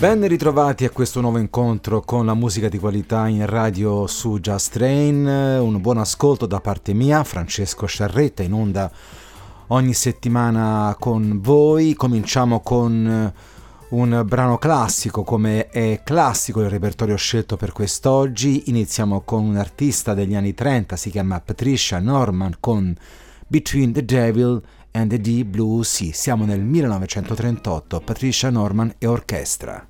Ben ritrovati a questo nuovo incontro con la musica di qualità in radio su Jazz Train. Un buon ascolto da parte mia, Francesco Sciarretta, in onda ogni settimana con voi. Cominciamo con un brano classico, come è classico il repertorio scelto per quest'oggi. Iniziamo con un artista degli anni 30, si chiama Patricia Norman, con Between the Devil and the Deep Blue Sea. Siamo nel 1938, Patricia Norman e orchestra.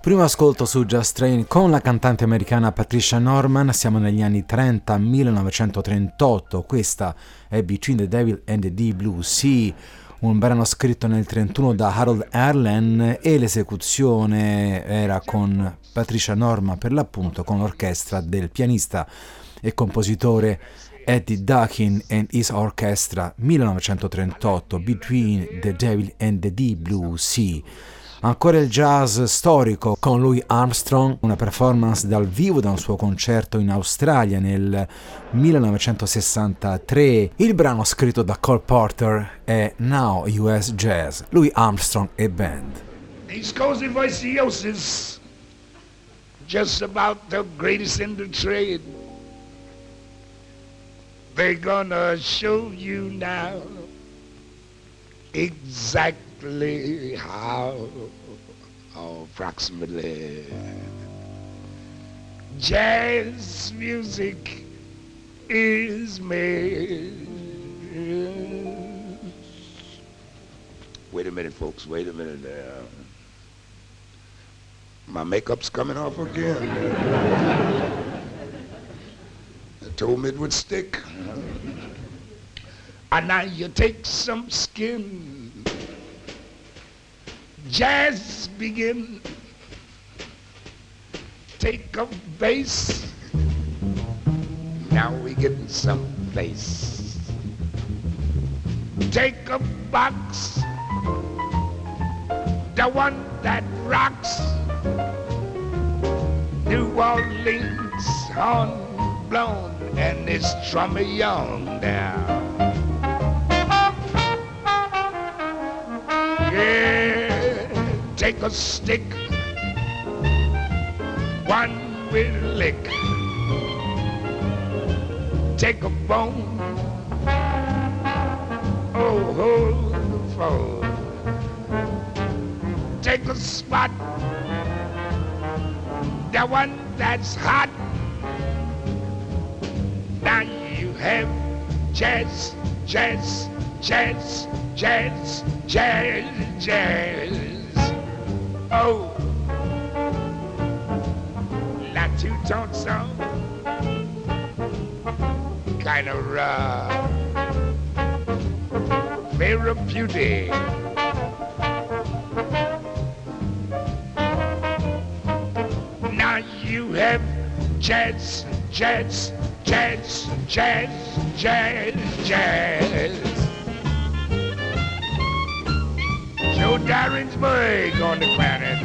Primo ascolto su Jazz Train con la cantante americana Patricia Norman. Siamo negli anni 30, 1938. Questa è Between the Devil and the Deep Blue Sea, un brano scritto nel 31 da Harold Arlen, e l'esecuzione era con Patricia Norman, per l'appunto con l'orchestra del pianista e compositore Eddie Duchin and his Orchestra. 1938, Between the Devil and the Deep Blue Sea. Ancora il jazz storico con Louis Armstrong, una performance dal vivo da un suo concerto in Australia nel 1963. Il brano scritto da Cole Porter è Now US Jazz, Louis Armstrong e Band. These cozy voiciosis, just about the greatest in the trade. They're gonna show you now exactly roughly how approximately jazz music is made. Wait a minute, folks, wait a minute. My makeup's coming off again. They told me it would stick. And now you take some skin, jazz begin, take a bass, now we getting some bass. Take a box, the one that rocks, New Orleans horn blown, and it's Trummy Young now. Yeah, take a stick, one will lick. Take a bone, oh, hold the phone. Take a spot, the one that's hot. Now you have jazz, jazz, jazz, jazz, jazz, jazz. Oh, la two-tone song, kind of rough, therapeutic. Now you have jazz, jazz, jazz, jazz, jazz, jazz. Joe Darren's big on the planet.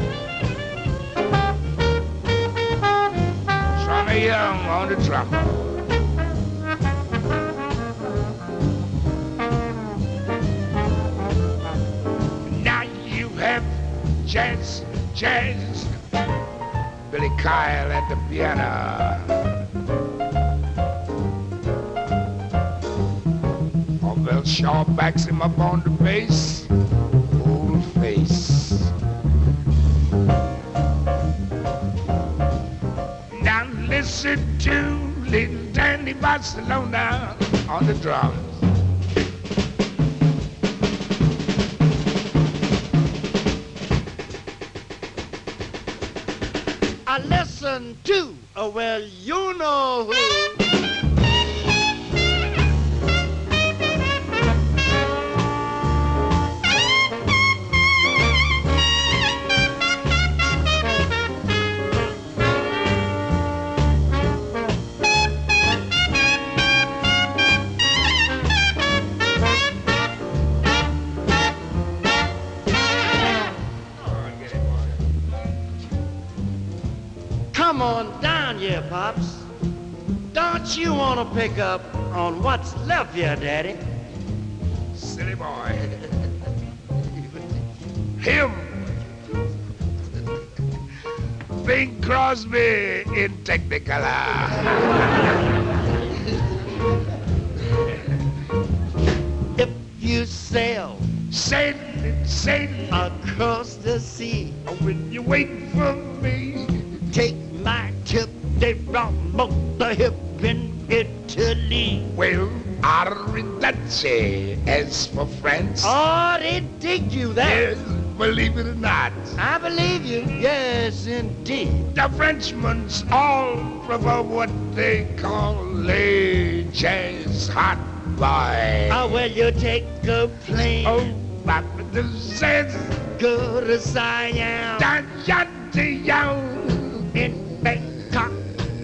Trummy Young on the trombone. Now you have jazz, jazz. Billy Kyle at the piano. Orville Shaw backs him up on the bass. Now listen to Little Danny Barcelona on the drums. I listen to, oh well, you know who. Pops, don't you want to pick up on what's left here, Daddy? Silly boy. Him. Bing Crosby in Technicolor. If you sail, sailing across the sea, when you wait for me, take my tip. They promote the hip in Italy. Well, arrivederci, as for France. Oh, they dig you there. Yes, believe it or not. I believe you. Yes, indeed. The Frenchmen's all prefer what they call les jazz hot boys. Oh, well, you take a plane. Oh, Papa, the says. Go to Siam. Down in Bangkok.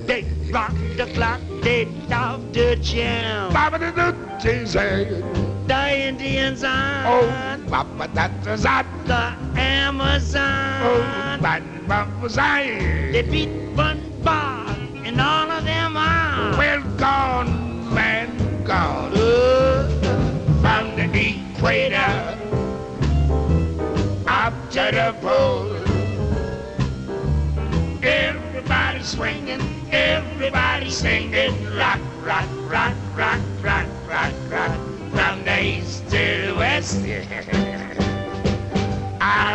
They rock the clock, they love the jam. Baba da do tease. The Indians on. Oh, Baba da does that. The Amazon. Oh, Baba Zai. They beat one bar, and all of them are. Well, gone, man, gone. From the equator up to the pole. Everybody swinging, everybody singing, rock, rock, rock, rock, rock, rock, rock, from the east to the west.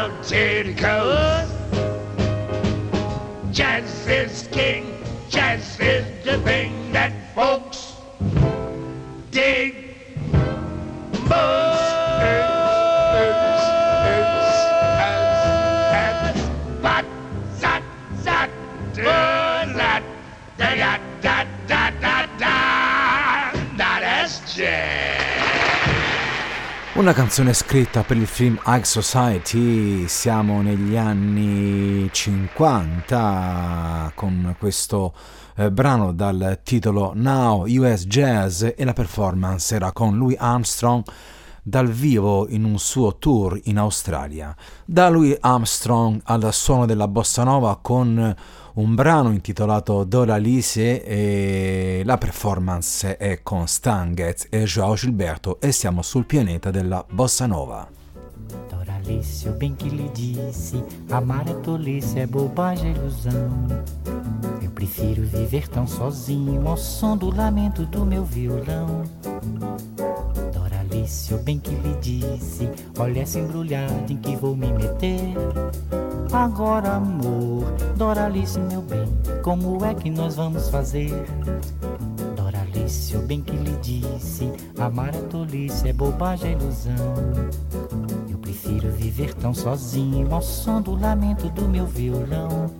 out to the coast. Jazz is king, jazz is the thing that folks dig most. But zat zat zat da da da da da da da. Una canzone scritta per il film High Society, siamo negli anni 50 con questo brano dal titolo Now US Jazz, e la performance era con Louis Armstrong dal vivo in un suo tour in Australia. Da Louis Armstrong al suono della bossa nova con un brano intitolato Doralice, e la performance è con Stan Getz e João Gilberto, e siamo sul pianeta della bossa nova. Doralice, o bem que lhe disse, amar é tolice, é bobagem, ilusão. Eu prefiro viver tão sozinho ao som do lamento do meu violão. Doralice, o bem que lhe disse, olha essa embrulhada em que vou me meter. Agora amor, Doralice meu bem, como é que nós vamos fazer? Doralice, o bem que lhe disse, amar é tolice, é bobagem, é ilusão. Eu prefiro viver tão sozinho ao som do lamento do meu violão.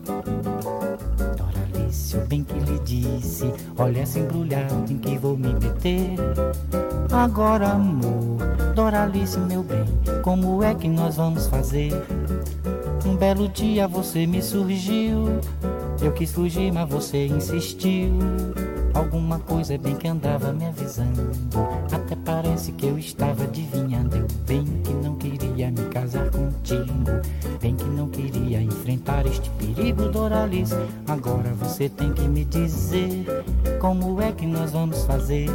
Doralice, o bem que lhe disse, olha essa embrulhada em que vou me meter. Agora amor, Doralice meu bem, como é que nós vamos fazer? Um belo dia você me surgiu, eu quis fugir mas você insistiu. Alguma coisa é bem que andava me avisando, até parece que eu estava adivinhando. Eu bem que não queria me casar contigo, bem que não queria enfrentar este perigo. Doralice, agora você tem que me dizer, como é que nós vamos fazer?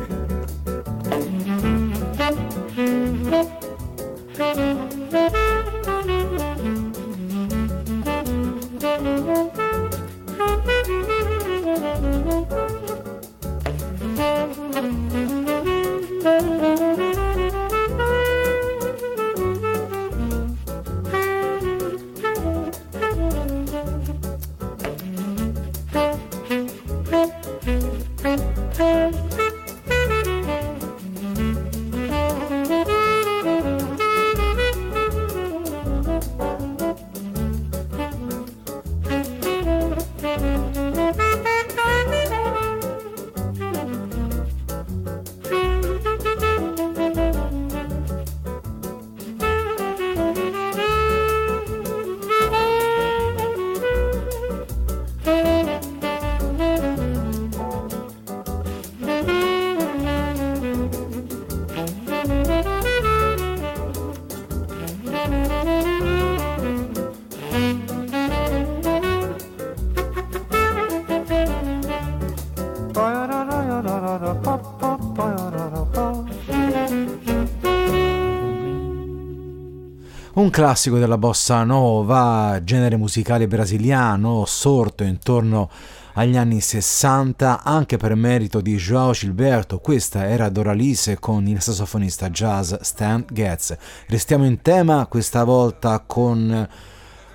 Un classico della bossa nova, genere musicale brasiliano sorto intorno agli anni 60 anche per merito di João Gilberto. Questa era Doralice con il sassofonista jazz Stan Getz. Restiamo in tema questa volta con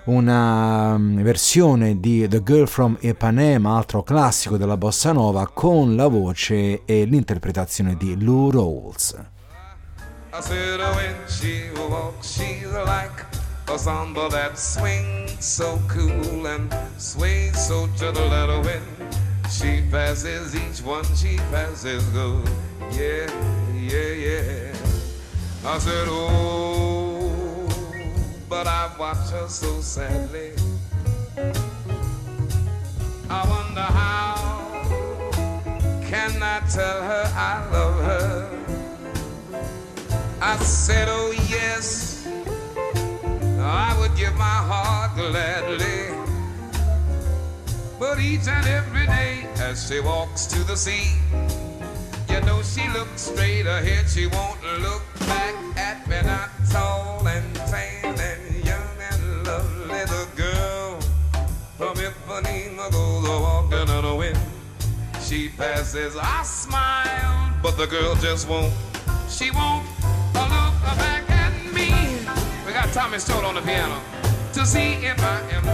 una versione di The Girl from Ipanema, altro classico della bossa nova, con la voce e l'interpretazione di Lou Rawls. I said when she walks, she's like a samba that swings so cool and sways so to the letter when she passes each one, she passes go. Yeah, yeah, yeah. I said, oh, but I watch her so sadly. I wonder how can I tell her I love her? I said, oh yes, I would give my heart gladly. But each and every day as she walks to the sea, you know she looks straight ahead, she won't look back at me. Not tall and tan and young and lovely, the girl from Ipanema goes a-walking on the wind. She passes, I smile, but the girl just won't, she won't. Look back at me. We got Tommy Stone on the piano. to see if I am.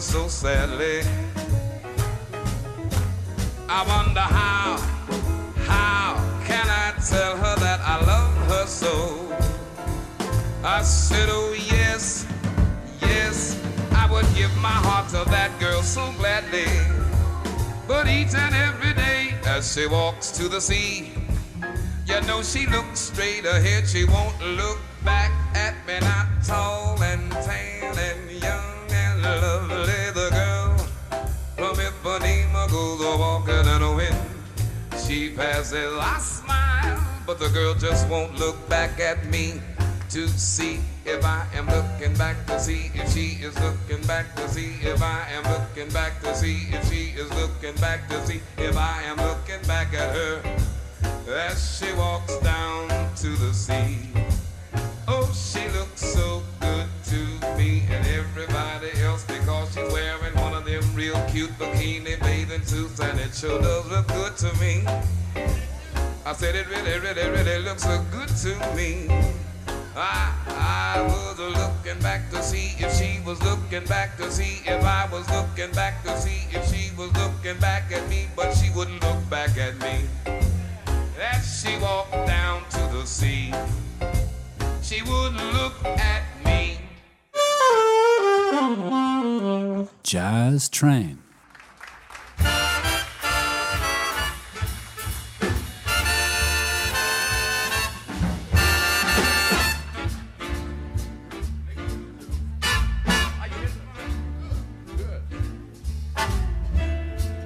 So sadly, I wonder how can I tell her that I love her so? I said, oh yes, yes, I would give my heart to that girl so gladly. But each and every day as she walks to the sea, you know she looks straight ahead, she won't look back at me, not tall and tan and young. Lovely, the girl from Ipanema goes a-walking in the wind. She passes, I smile, but the girl just won't look back at me to see if I am looking back to see if she is looking back to see if I am looking back to see if she is looking back to see if I am looking back at her as she walks down to the sea. Oh, she looks so good to me and everybody else because she's wearing one of them real cute bikini bathing suits and it sure does look good to me. I said it really, really, really looks so good to me. I was looking back to see if she was looking back to see if I was looking back to see if she was looking back at me, but she wouldn't look back at me. As she walked down to the sea, she wouldn't look at me. Jazz Train.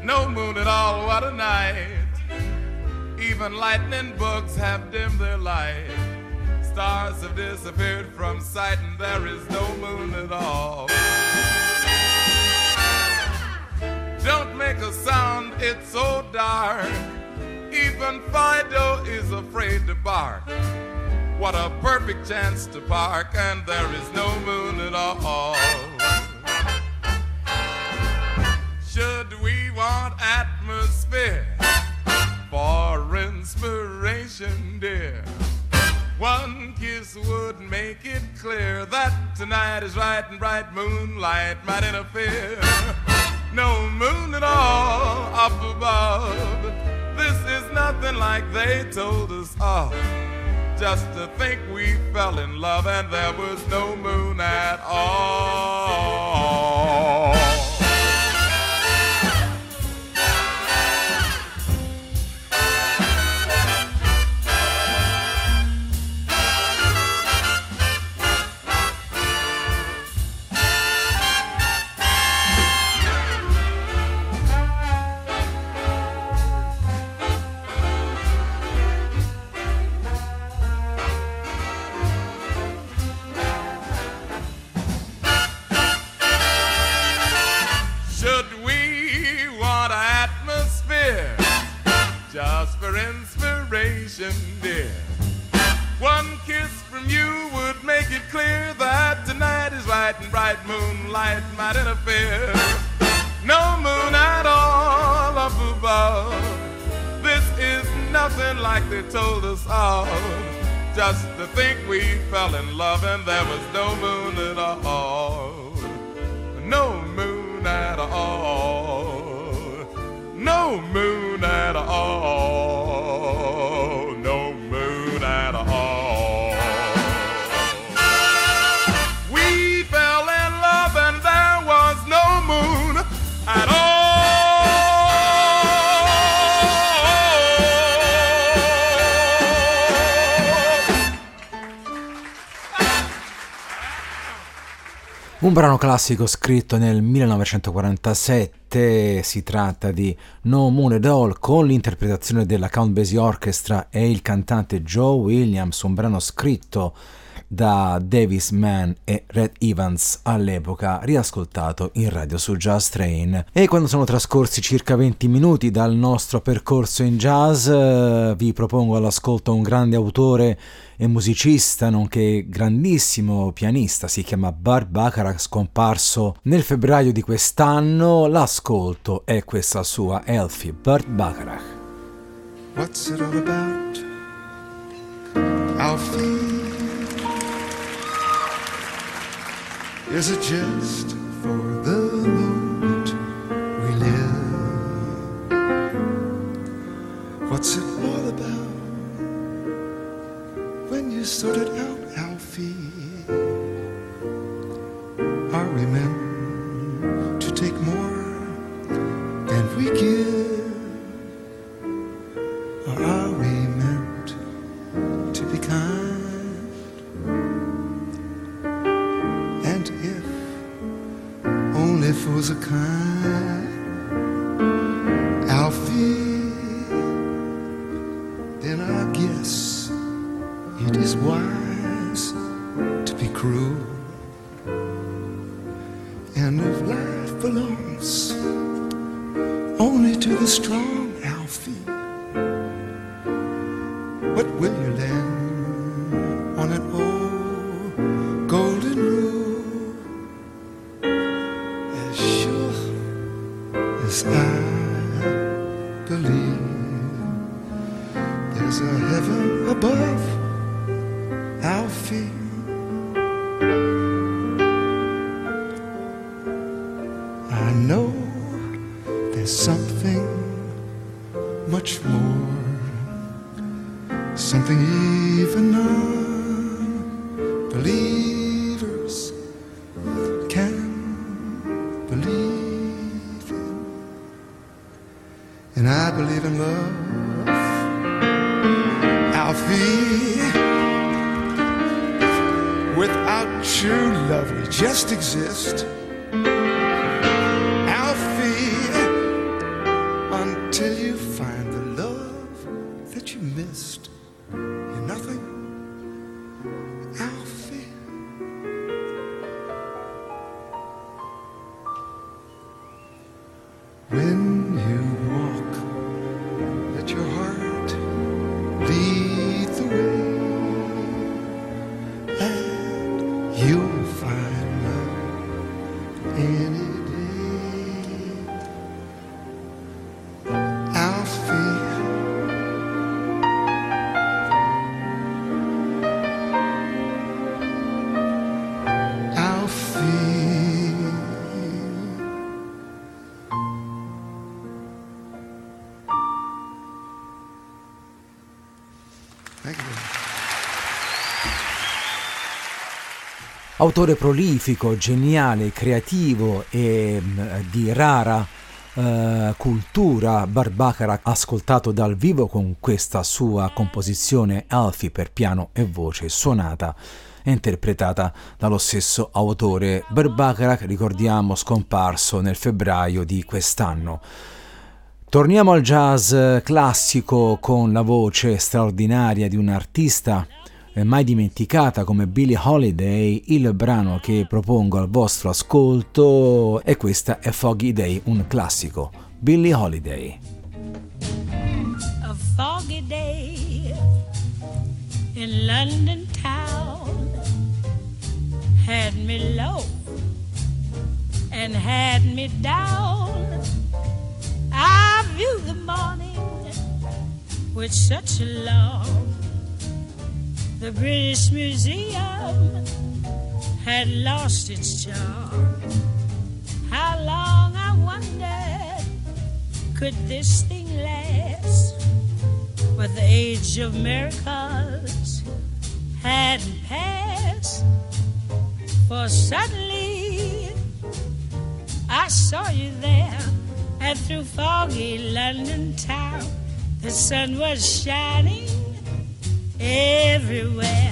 No moon at all, what a night. Even lightning bugs have dimmed their light. Stars have disappeared from sight and there is no moon at all. Don't make a sound, it's so dark. Even Fido is afraid to bark. What a perfect chance to park and there is no moon at all. Should we want atmosphere for inspiration, dear? One kiss would make it clear that tonight is right and bright moonlight might interfere. No moon at all up above. This is nothing like they told us of. Just to think we fell in love and there was no moon at all. Dear, one kiss from you would make it clear that tonight is right and bright moonlight might interfere. No moon at all up above. This is nothing like they told us of. Just to think we fell in love and there was no moon at all. No moon at all. No moon at all. Un brano classico scritto nel 1947, si tratta di No Moon at All con l'interpretazione della Count Basie Orchestra e il cantante Joe Williams, un brano scritto da Davis Mann e Red Evans, all'epoca riascoltato in radio su Jazz Train. E quando sono trascorsi circa 20 minuti dal nostro percorso in jazz, vi propongo all'ascolto un grande autore e musicista, nonché grandissimo pianista, si chiama Burt Bacharach, scomparso nel febbraio di quest'anno. L'ascolto è questa sua Elfie, Burt Bacharach. What's it all about? Alfie, is it just for the moment we live? What's it all about? When you sorted out, Alfie, are we meant to take more than we give? Or are we meant to be kind? Fools are kind, Alfie, then I guess it is wise to be cruel. And if life belongs only to the strong, Alfie, what will you land on an old golden rule? I believe there's a heaven above, Alfie. I know there's something much more, something even non-believers can believe. And I believe in love, Alfie. Without true love we just exist, Alfie, until you find the love that you missed. You're nothing, Alfie. When autore prolifico, geniale, creativo e di rara cultura, Burt Bacharach, ascoltato dal vivo con questa sua composizione Alfie per piano e voce, suonata e interpretata dallo stesso autore. Burt Bacharach, ricordiamo, scomparso nel febbraio di quest'anno. Torniamo al jazz classico con la voce straordinaria di un artista mai dimenticata come Billie Holiday. Il brano che propongo al vostro ascolto è questa, è Foggy Day, un classico, Billie Holiday. A foggy day in London town had me low and had me down. I view the morning with such alarm. The British Museum had lost its charm. How long, I wondered, could this thing last? But the age of miracles hadn't passed. For suddenly, I saw you there, and through foggy London town, the sun was shining everywhere.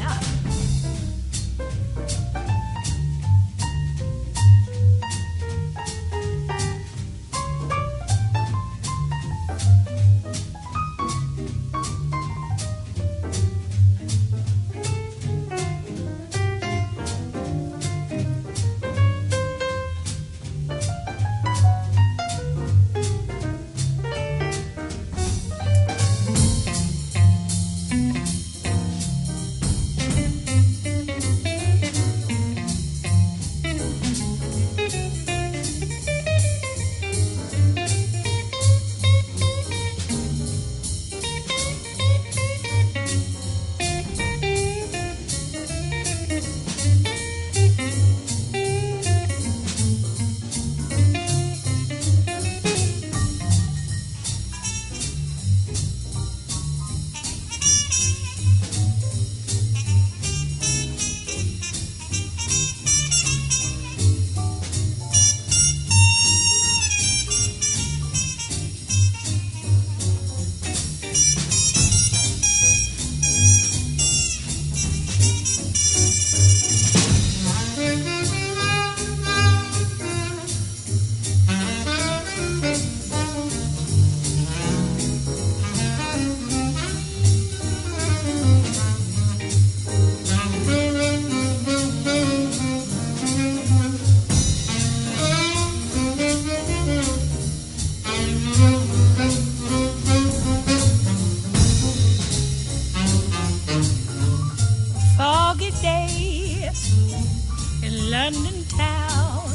town.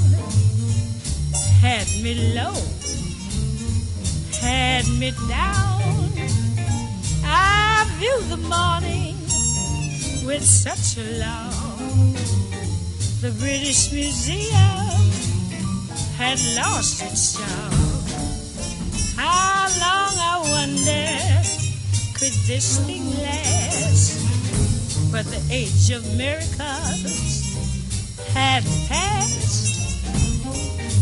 Had me low, had me down. I view the morning with such alarm. The British Museum had lost its charm. How long, I wonder, could this thing last? But the age of miracles had passed.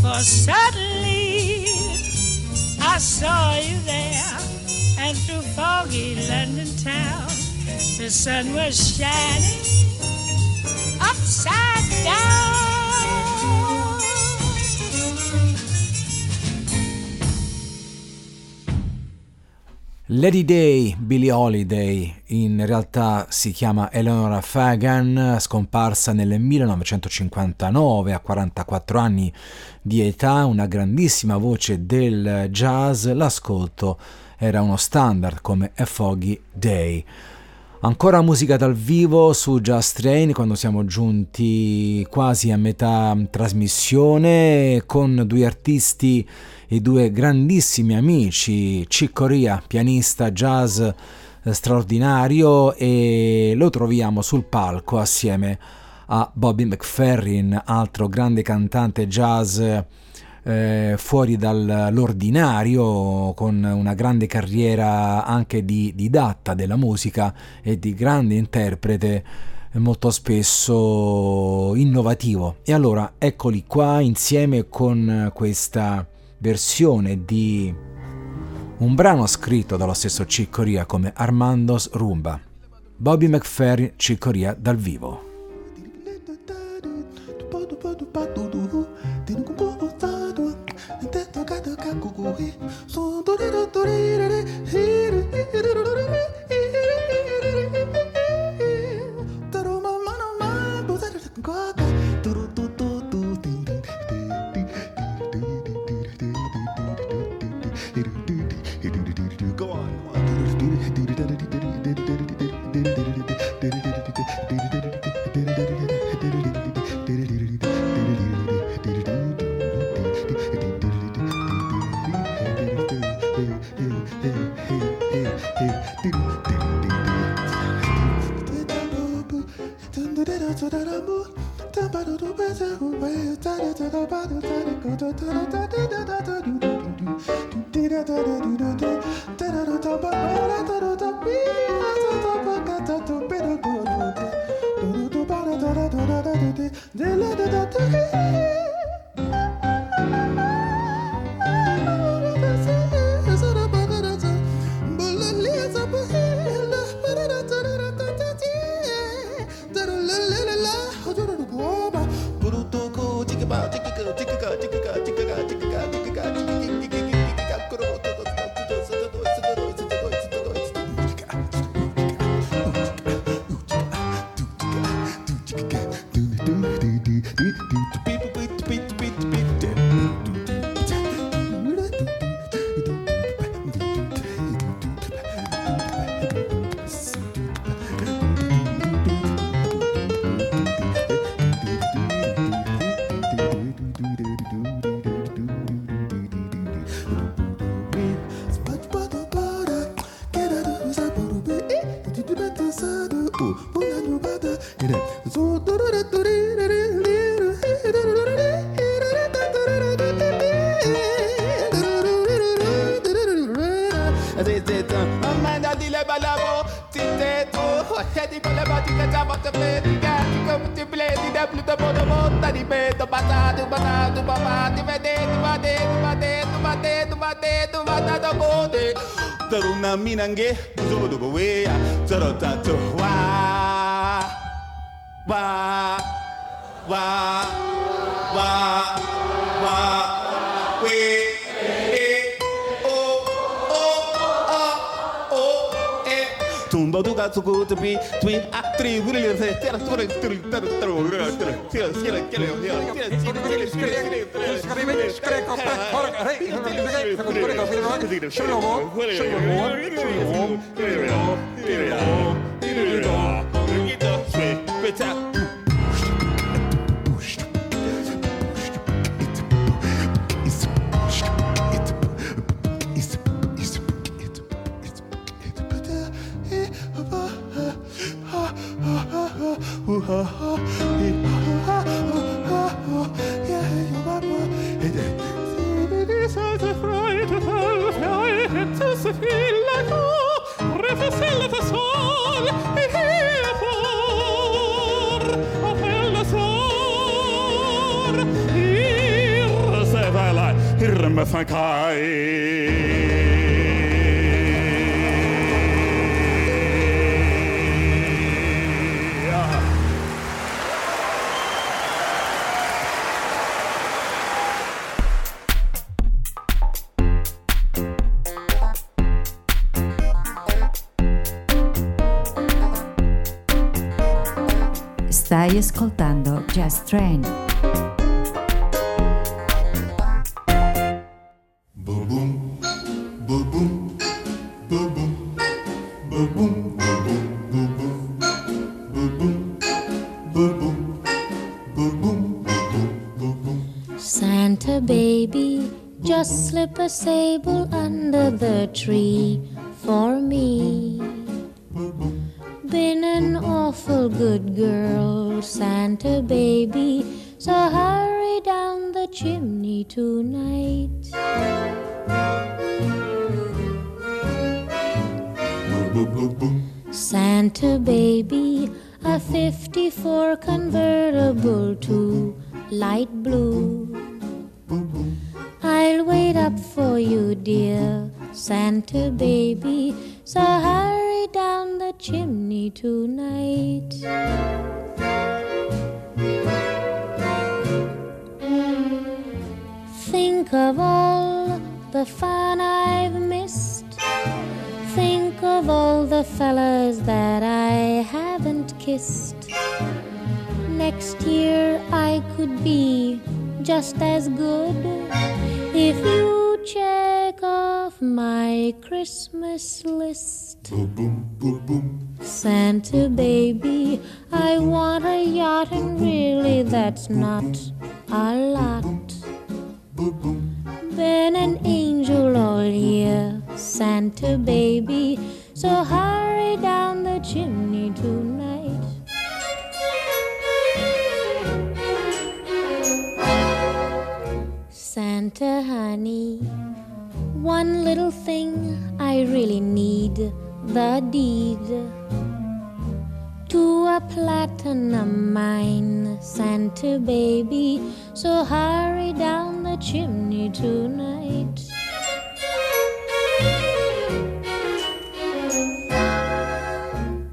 For suddenly I saw you there, and through foggy London town the sun was shining upside down. Lady Day, Billie Holiday, in realtà si chiama Eleanora Fagan, scomparsa nel 1959 a 44 anni di età, una grandissima voce del jazz, l'ascolto era uno standard come A Foggy Day. Ancora musica dal vivo su Jazztrain quando siamo giunti quasi a metà trasmissione, con due artisti e due grandissimi amici, Chick Corea, pianista jazz straordinario, e lo troviamo sul palco assieme a Bobby McFerrin, altro grande cantante jazz fuori dall'ordinario, con una grande carriera anche di didatta della musica e di grande interprete, molto spesso innovativo. E allora eccoli qua insieme con questa versione di un brano scritto dallo stesso Chick Corea come Armando's Rumba. Bobby McFerrin, Chick Corea dal vivo. Irmafakae. Stai ascoltando Jazztrain. Santa baby, just slip a sable under the tree for me. Been an awful good girl, Santa baby, so hurry down the chimney tonight. Santa baby, a 54 convertible to light blue. I'll wait up for you, dear Santa baby, so hurry down the chimney tonight. Think of all the fun I've missed. Think of all the fellas that I haven't kissed. Next year I could be just as good if you check off my Christmas list. Santa baby, I want a yacht, and really that's not a lot. Been an angel all year, Santa baby, so hurry down the chimney tonight. Santa honey, one little thing I really need, the deed to a platinum mine, Santa baby, so hurry down the chimney tonight.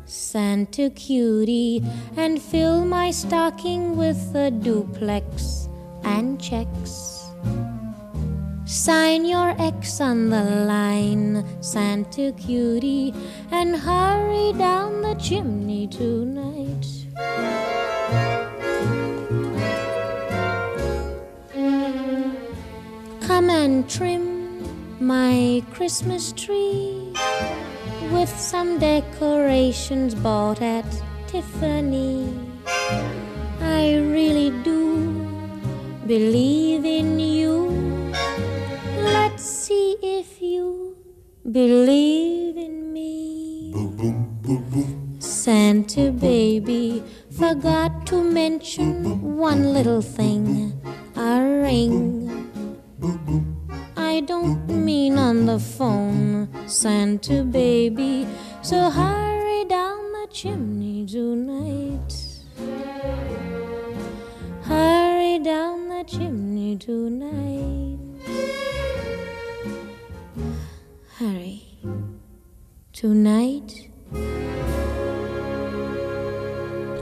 Santa cutie, and fill my stocking with a duplex and checks. Sign your X on the line, Santa cutie, and hurry down the chimney tonight. Come and trim my Christmas tree with some decorations bought at Tiffany. I really do believe in you. Let's see if you believe in me. Santa baby, forgot to mention one little thing, a ring. I don't mean on the phone, Santa baby, so hurry down the chimney tonight. Hurry down the chimney tonight. Hurry tonight.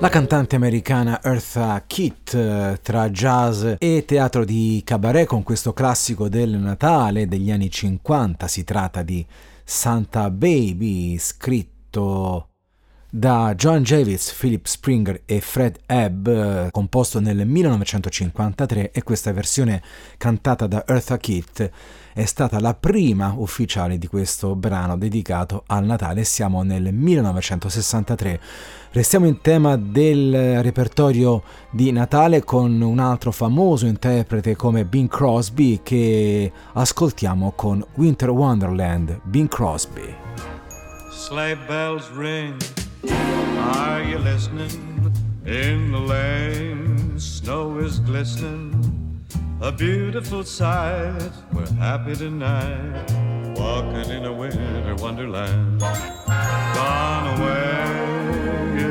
La cantante americana Eartha Kitt, tra jazz e teatro di cabaret, con questo classico del Natale degli anni 50. Si tratta di Santa Baby, scritto da John Davis, Philip Springer e Fred Ebb, composto nel 1953, e questa versione cantata da Eartha Kitt è stata la prima ufficiale di questo brano dedicato al Natale. Siamo nel 1963. Restiamo in tema del repertorio di Natale con un altro famoso interprete come Bing Crosby, che ascoltiamo con Winter Wonderland, Bing Crosby. Sleigh bells ring. Are you listening? In the lane, snow is glistening, a beautiful sight. We're happy tonight, walking in a winter wonderland. Gone away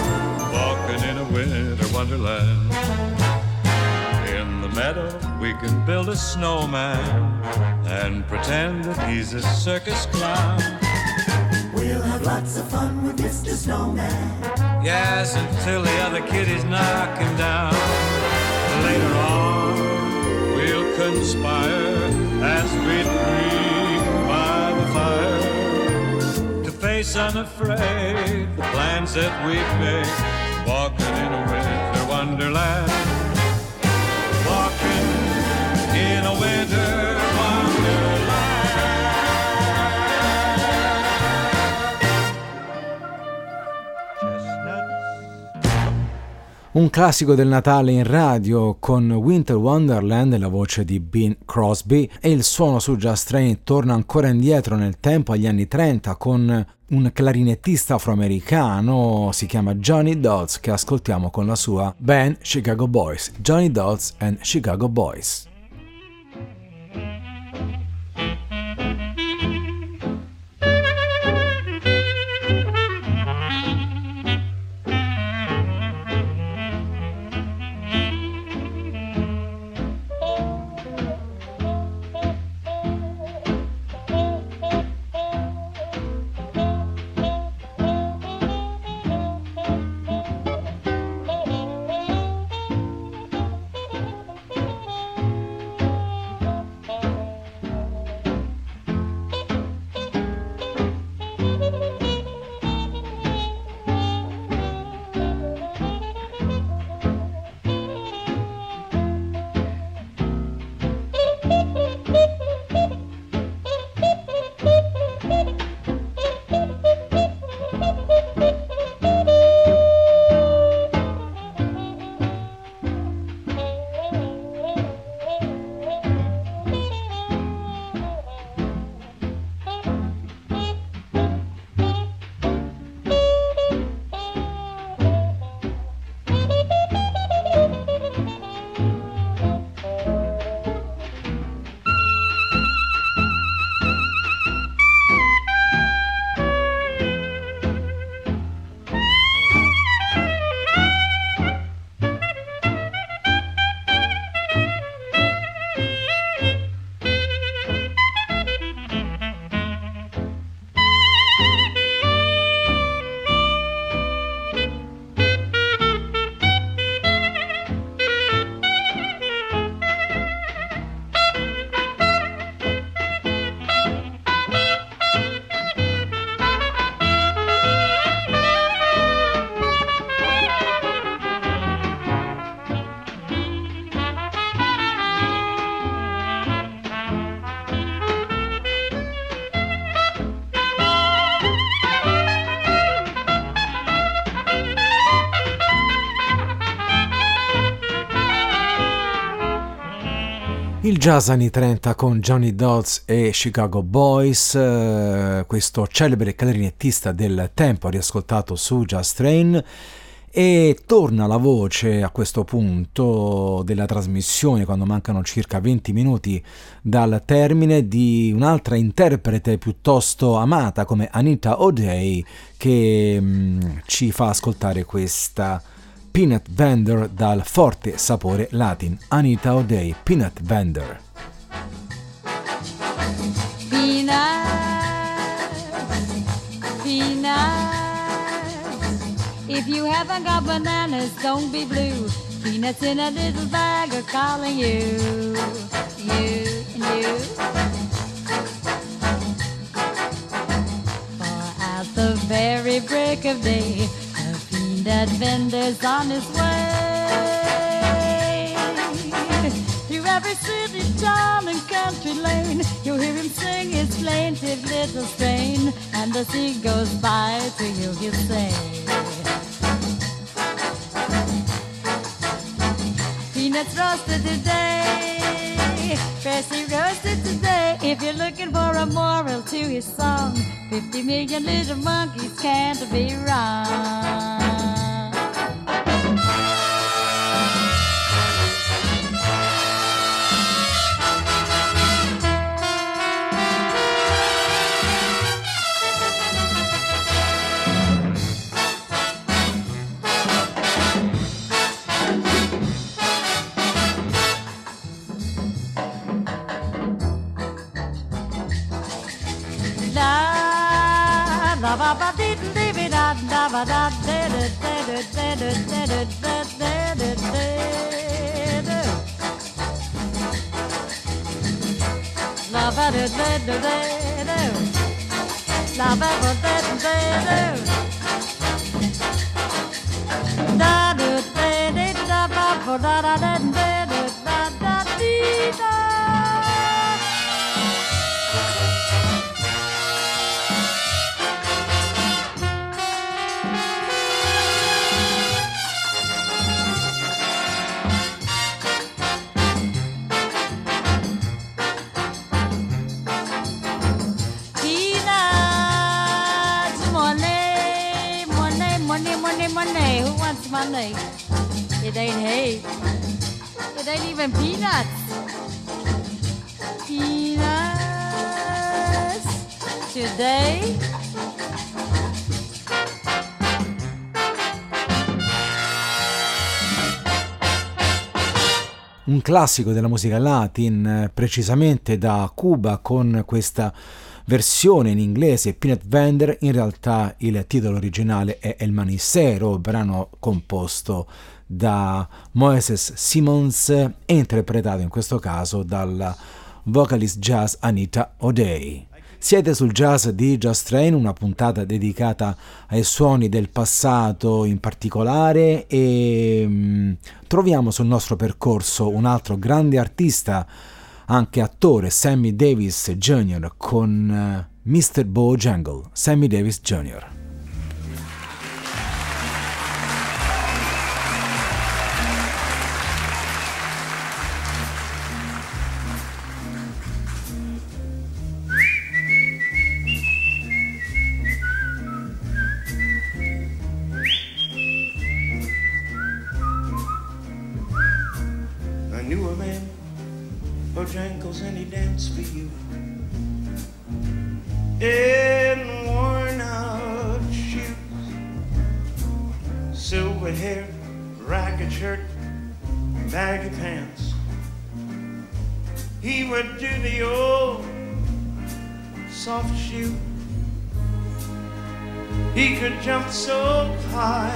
walking in a winter wonderland. In the meadow we can build a snowman and pretend that he's a circus clown. We'll have lots of fun with Mr. Snowman, yes, until the other kid is knocking down. Later on we'll conspire as we dream by the fire to face unafraid the plans that we've made, walking in a winter wonderland, walking in a winter wonderland. Un classico del Natale in radio con Winter Wonderland e la voce di Bing Crosby, e il suono su Jazztrain torna ancora indietro nel tempo agli anni 30 con un clarinettista afroamericano, si chiama Johnny Dodds, che ascoltiamo con la sua band Chicago Boys. Johnny Dodds and Chicago Boys. Il jazz anni 30 con Johnny Dodds e Chicago Boys, questo celebre clarinettista del tempo riascoltato su Jazztrain. E torna la voce a questo punto della trasmissione, quando mancano circa 20 minuti dal termine, di un'altra interprete piuttosto amata come Anita O'Day, che ci fa ascoltare questa Peanut Vendor dal forte sapore latin. Anita O'Day, Peanut Vendor. Peanut peanuts. If you haven't got bananas, don't be blue. Peanuts in a little bag are calling you, you, you. For at the very break of day, a peanut vendor's on his way. Through every city, town, and country lane, you'll hear him sing his plaintive little strain, and as he goes by to you he'll say, peanuts roasted today, freshly roasted today. If you're looking for a moral to his song, 50 million little monkeys can't be wrong. Un classico della musica latin, precisamente da Cuba, con questa versione in inglese Peanut Vendor. In realtà il titolo originale è El Manicero, brano composto da Moises Simmons e interpretato in questo caso dalla vocalist jazz Anita O'Day. Siete sul jazz di Jazztrain, una puntata dedicata ai suoni del passato in particolare, e troviamo sul nostro percorso un altro grande artista, anche attore, Sammy Davis Jr. con Mr. Bojangle, Sammy Davis Jr. And he danced for you in worn out shoes, silver hair, ragged shirt, baggy pants. He would do the old soft shoe. He could jump so high,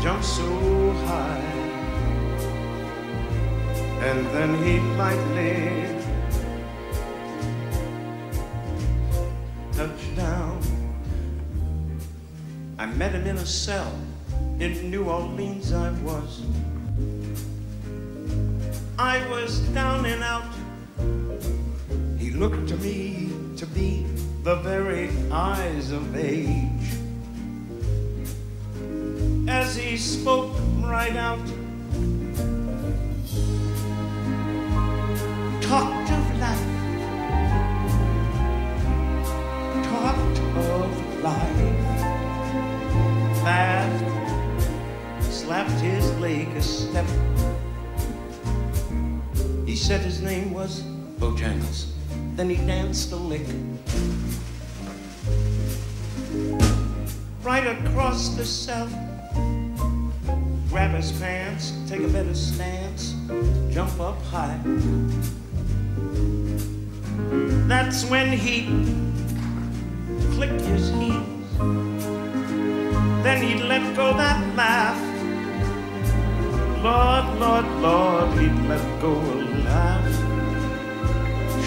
jump so high, and then he lightly touched down. I met him in a cell in New Orleans. I was down and out. He looked to me to be the very eyes of age. As he spoke right out, talked of life, talked of life, laughed, slapped his leg a step. He said his name was Bojangles, then he danced a lick. Right across the cell, grab his pants, take a better stance, jump up high. That's when he clicked his heels. he'd let go that laugh. Lord, Lord, Lord, he'd let go a laugh.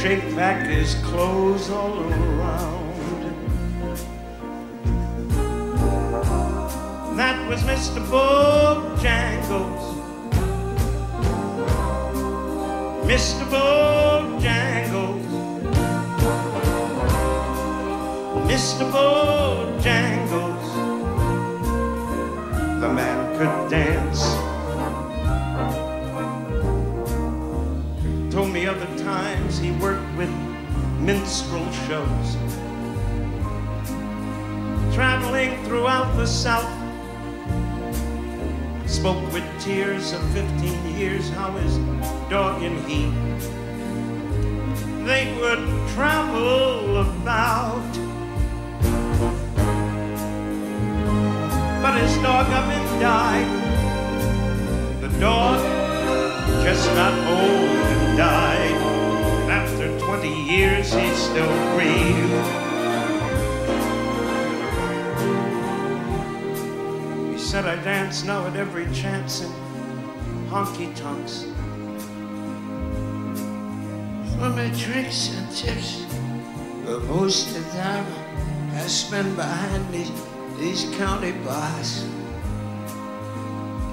Shake back his clothes all around. That was Mr. Bojangles, Mr. Bojangles, Mr. Bojangles. The man could dance. Told me other times he worked with minstrel shows, traveling throughout the South. Spoke with tears of 15 years how his dog and he, they would travel about. But his dog up and died. The dog just got old and died. And after 20 years he still grieved. He said, I dance now at every chance in honky-tonks. For my tricks and tips, but most of the time I spend behind these county bars.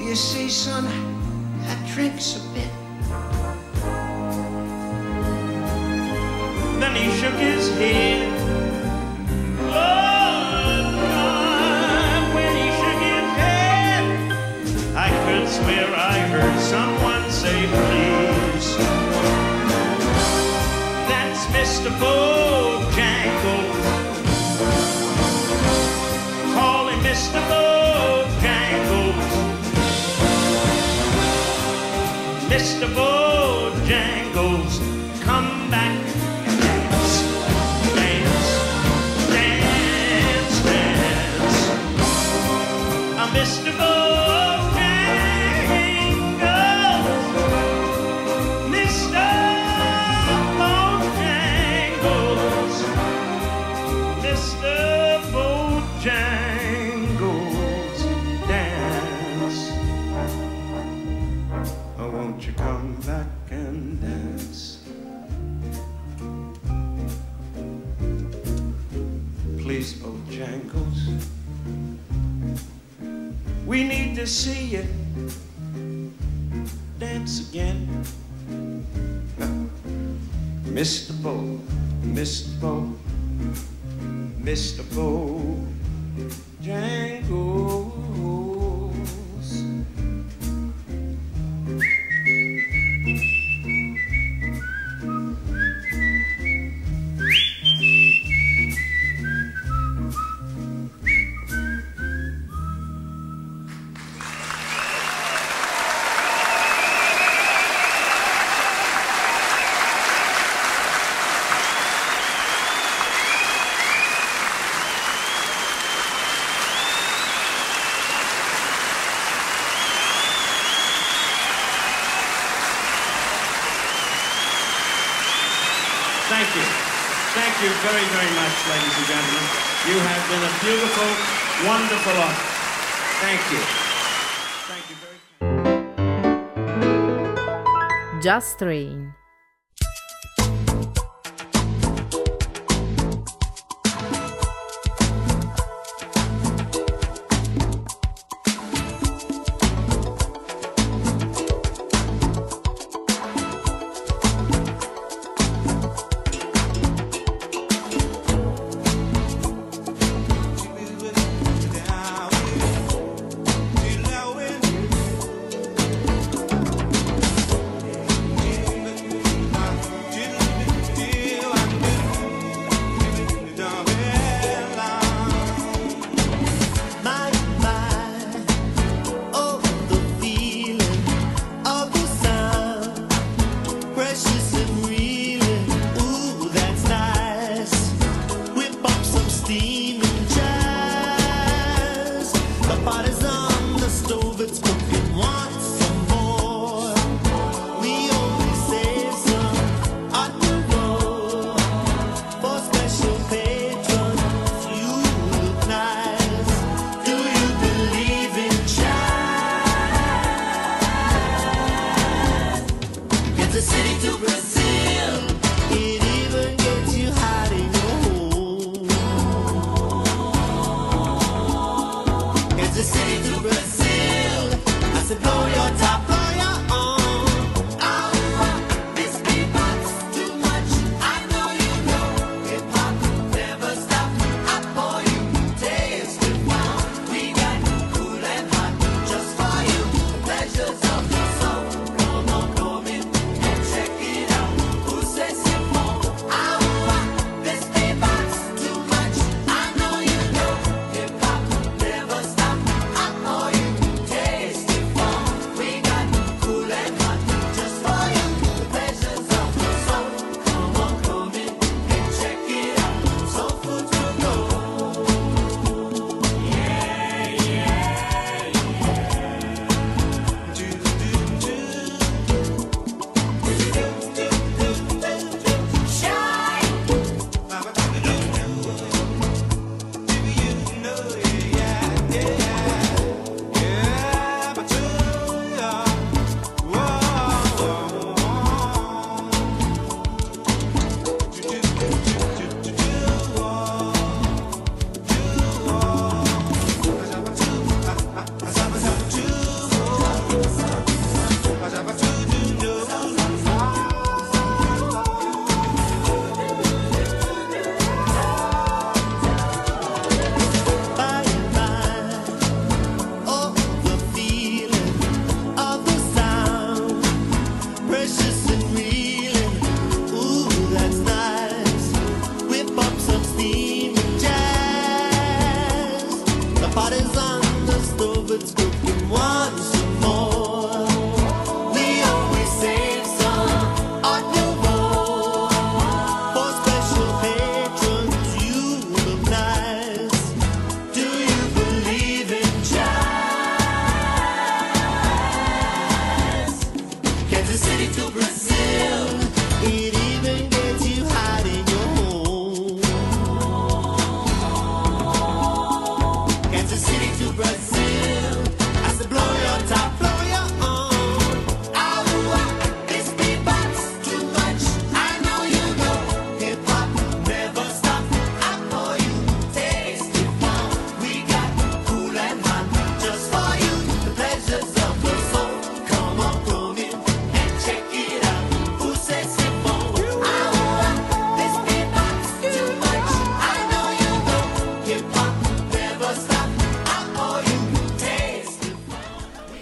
You see, son, I drinks a bit. Then he shook his head. Oh, God, when he shook his head, I could swear I heard someone say, please. Mr. Bojangles, call him Mr. Bojangles, Mr. Bojangles, come back and dance, dance, dance, dance. Mr. Bojangles, Mr. Come back and dance. Please, Bojangles, we need to see you dance again. Mr. Bo, Mr. Bo, Mr. Bojangles. Very, very much, ladies and gentlemen. You have been a beautiful, wonderful audience. Thank you. Thank you very much. Jazztrain. Thank you.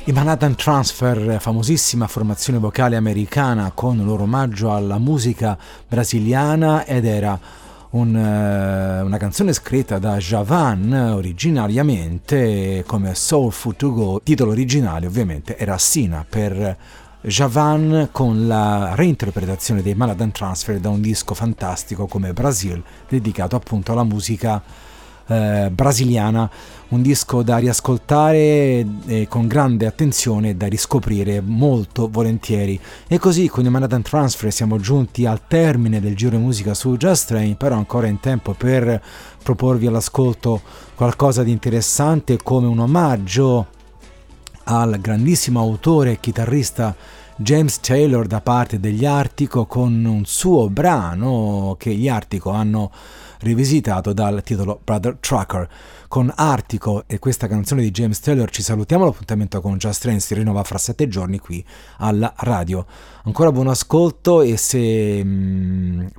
I Manhattan Transfer, famosissima formazione vocale americana con loro omaggio alla musica brasiliana, ed era una canzone scritta da Javan originariamente come Soul Food to Go. Il titolo originale ovviamente era Sina per Javan, con la reinterpretazione dei Manhattan Transfer da un disco fantastico come Brasil, dedicato appunto alla musica brasiliana, un disco da riascoltare con grande attenzione, da riscoprire molto volentieri. E così con i Manhattan Transfer siamo giunti al termine del giro di musica su Jazz Train, però ancora in tempo per proporvi all'ascolto qualcosa di interessante come un omaggio al grandissimo autore e chitarrista James Taylor da parte degli Artico, con un suo brano che gli Artico hanno rivisitato dal titolo Brother Trucker. Con Artico e questa canzone di James Taylor ci salutiamo, l'appuntamento con Jazz Train si rinnova fra 7 giorni qui alla radio. Ancora buon ascolto, e se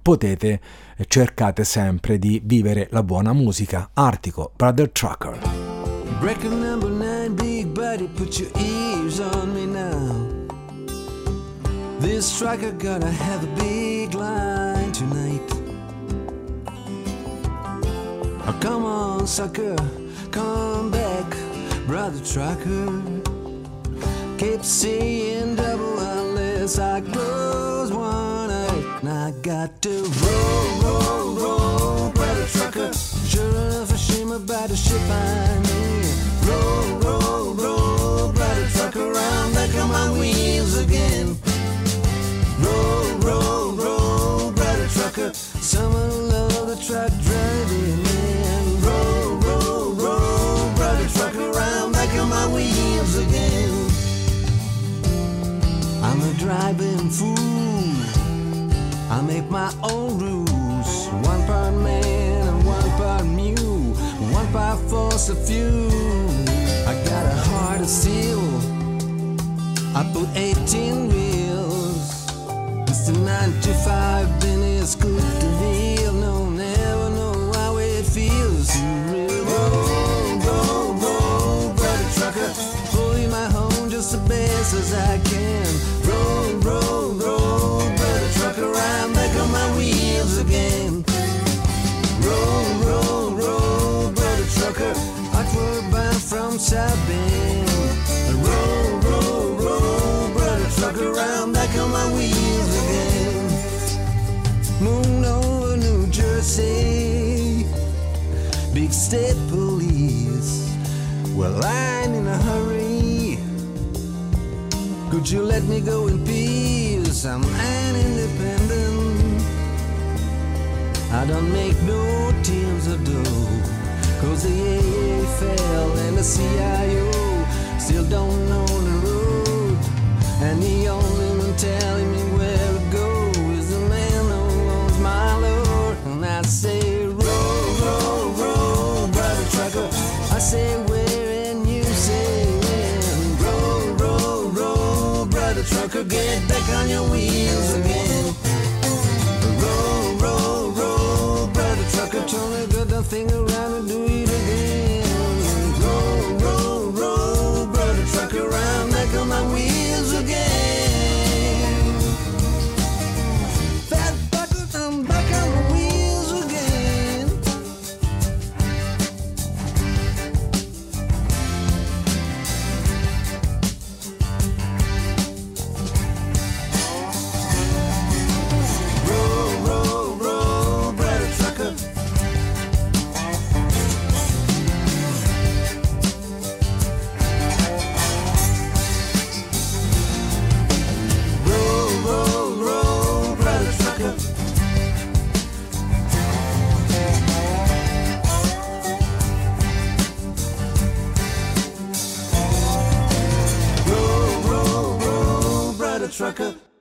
potete cercate sempre di vivere la buona musica. Artico, Brother Trucker. Breaking number 9, big buddy, put your ears on me now. This trucker gonna have a big line tonight. Oh, come on, sucker, come back, brother trucker. Keep seeing double unless I close one eye. And I got to roll, roll, roll, brother trucker. Sure enough, a shame about the ship I'm in. Roll, roll, roll, brother trucker, I'm back on my wheels again. Roll, roll, roll, brother trucker, someone love the truck driving in. Roll, roll, roll, brother trucker, I'm back on my wheels again. I'm a driving fool, I make my own rules. One part man and one part mule, one part force of fuel. I got a heart of steel, I put 18 wheels. It's the 9 to 5, then it's good to feel. No, never know how it feels to really roll, roll, roll, brother trucker. Pulling my home just the best as I can. Roll, roll, roll, brother trucker, I'm back on my wheels again. Roll, roll, roll, brother trucker, outward bound from South Bend. Roll, roll, roll, brother trucker, I'm back on my wheels again. Moon over New Jersey, big state police, well I'm in a hurry, could you let me go in peace? I'm an independent, I don't make no teams of dough, cause the AFL and the CIO still don't know the road, and the only one telling me where to go. I say roll, roll, roll, brother trucker. I say where and you say when. Roll, roll, roll, brother trucker, get back on your wheels again. Roll, roll, roll, brother trucker, turn that good thing around and do it again. Roll, roll, roll, brother trucker, I'm back on my wheels again. Trucker.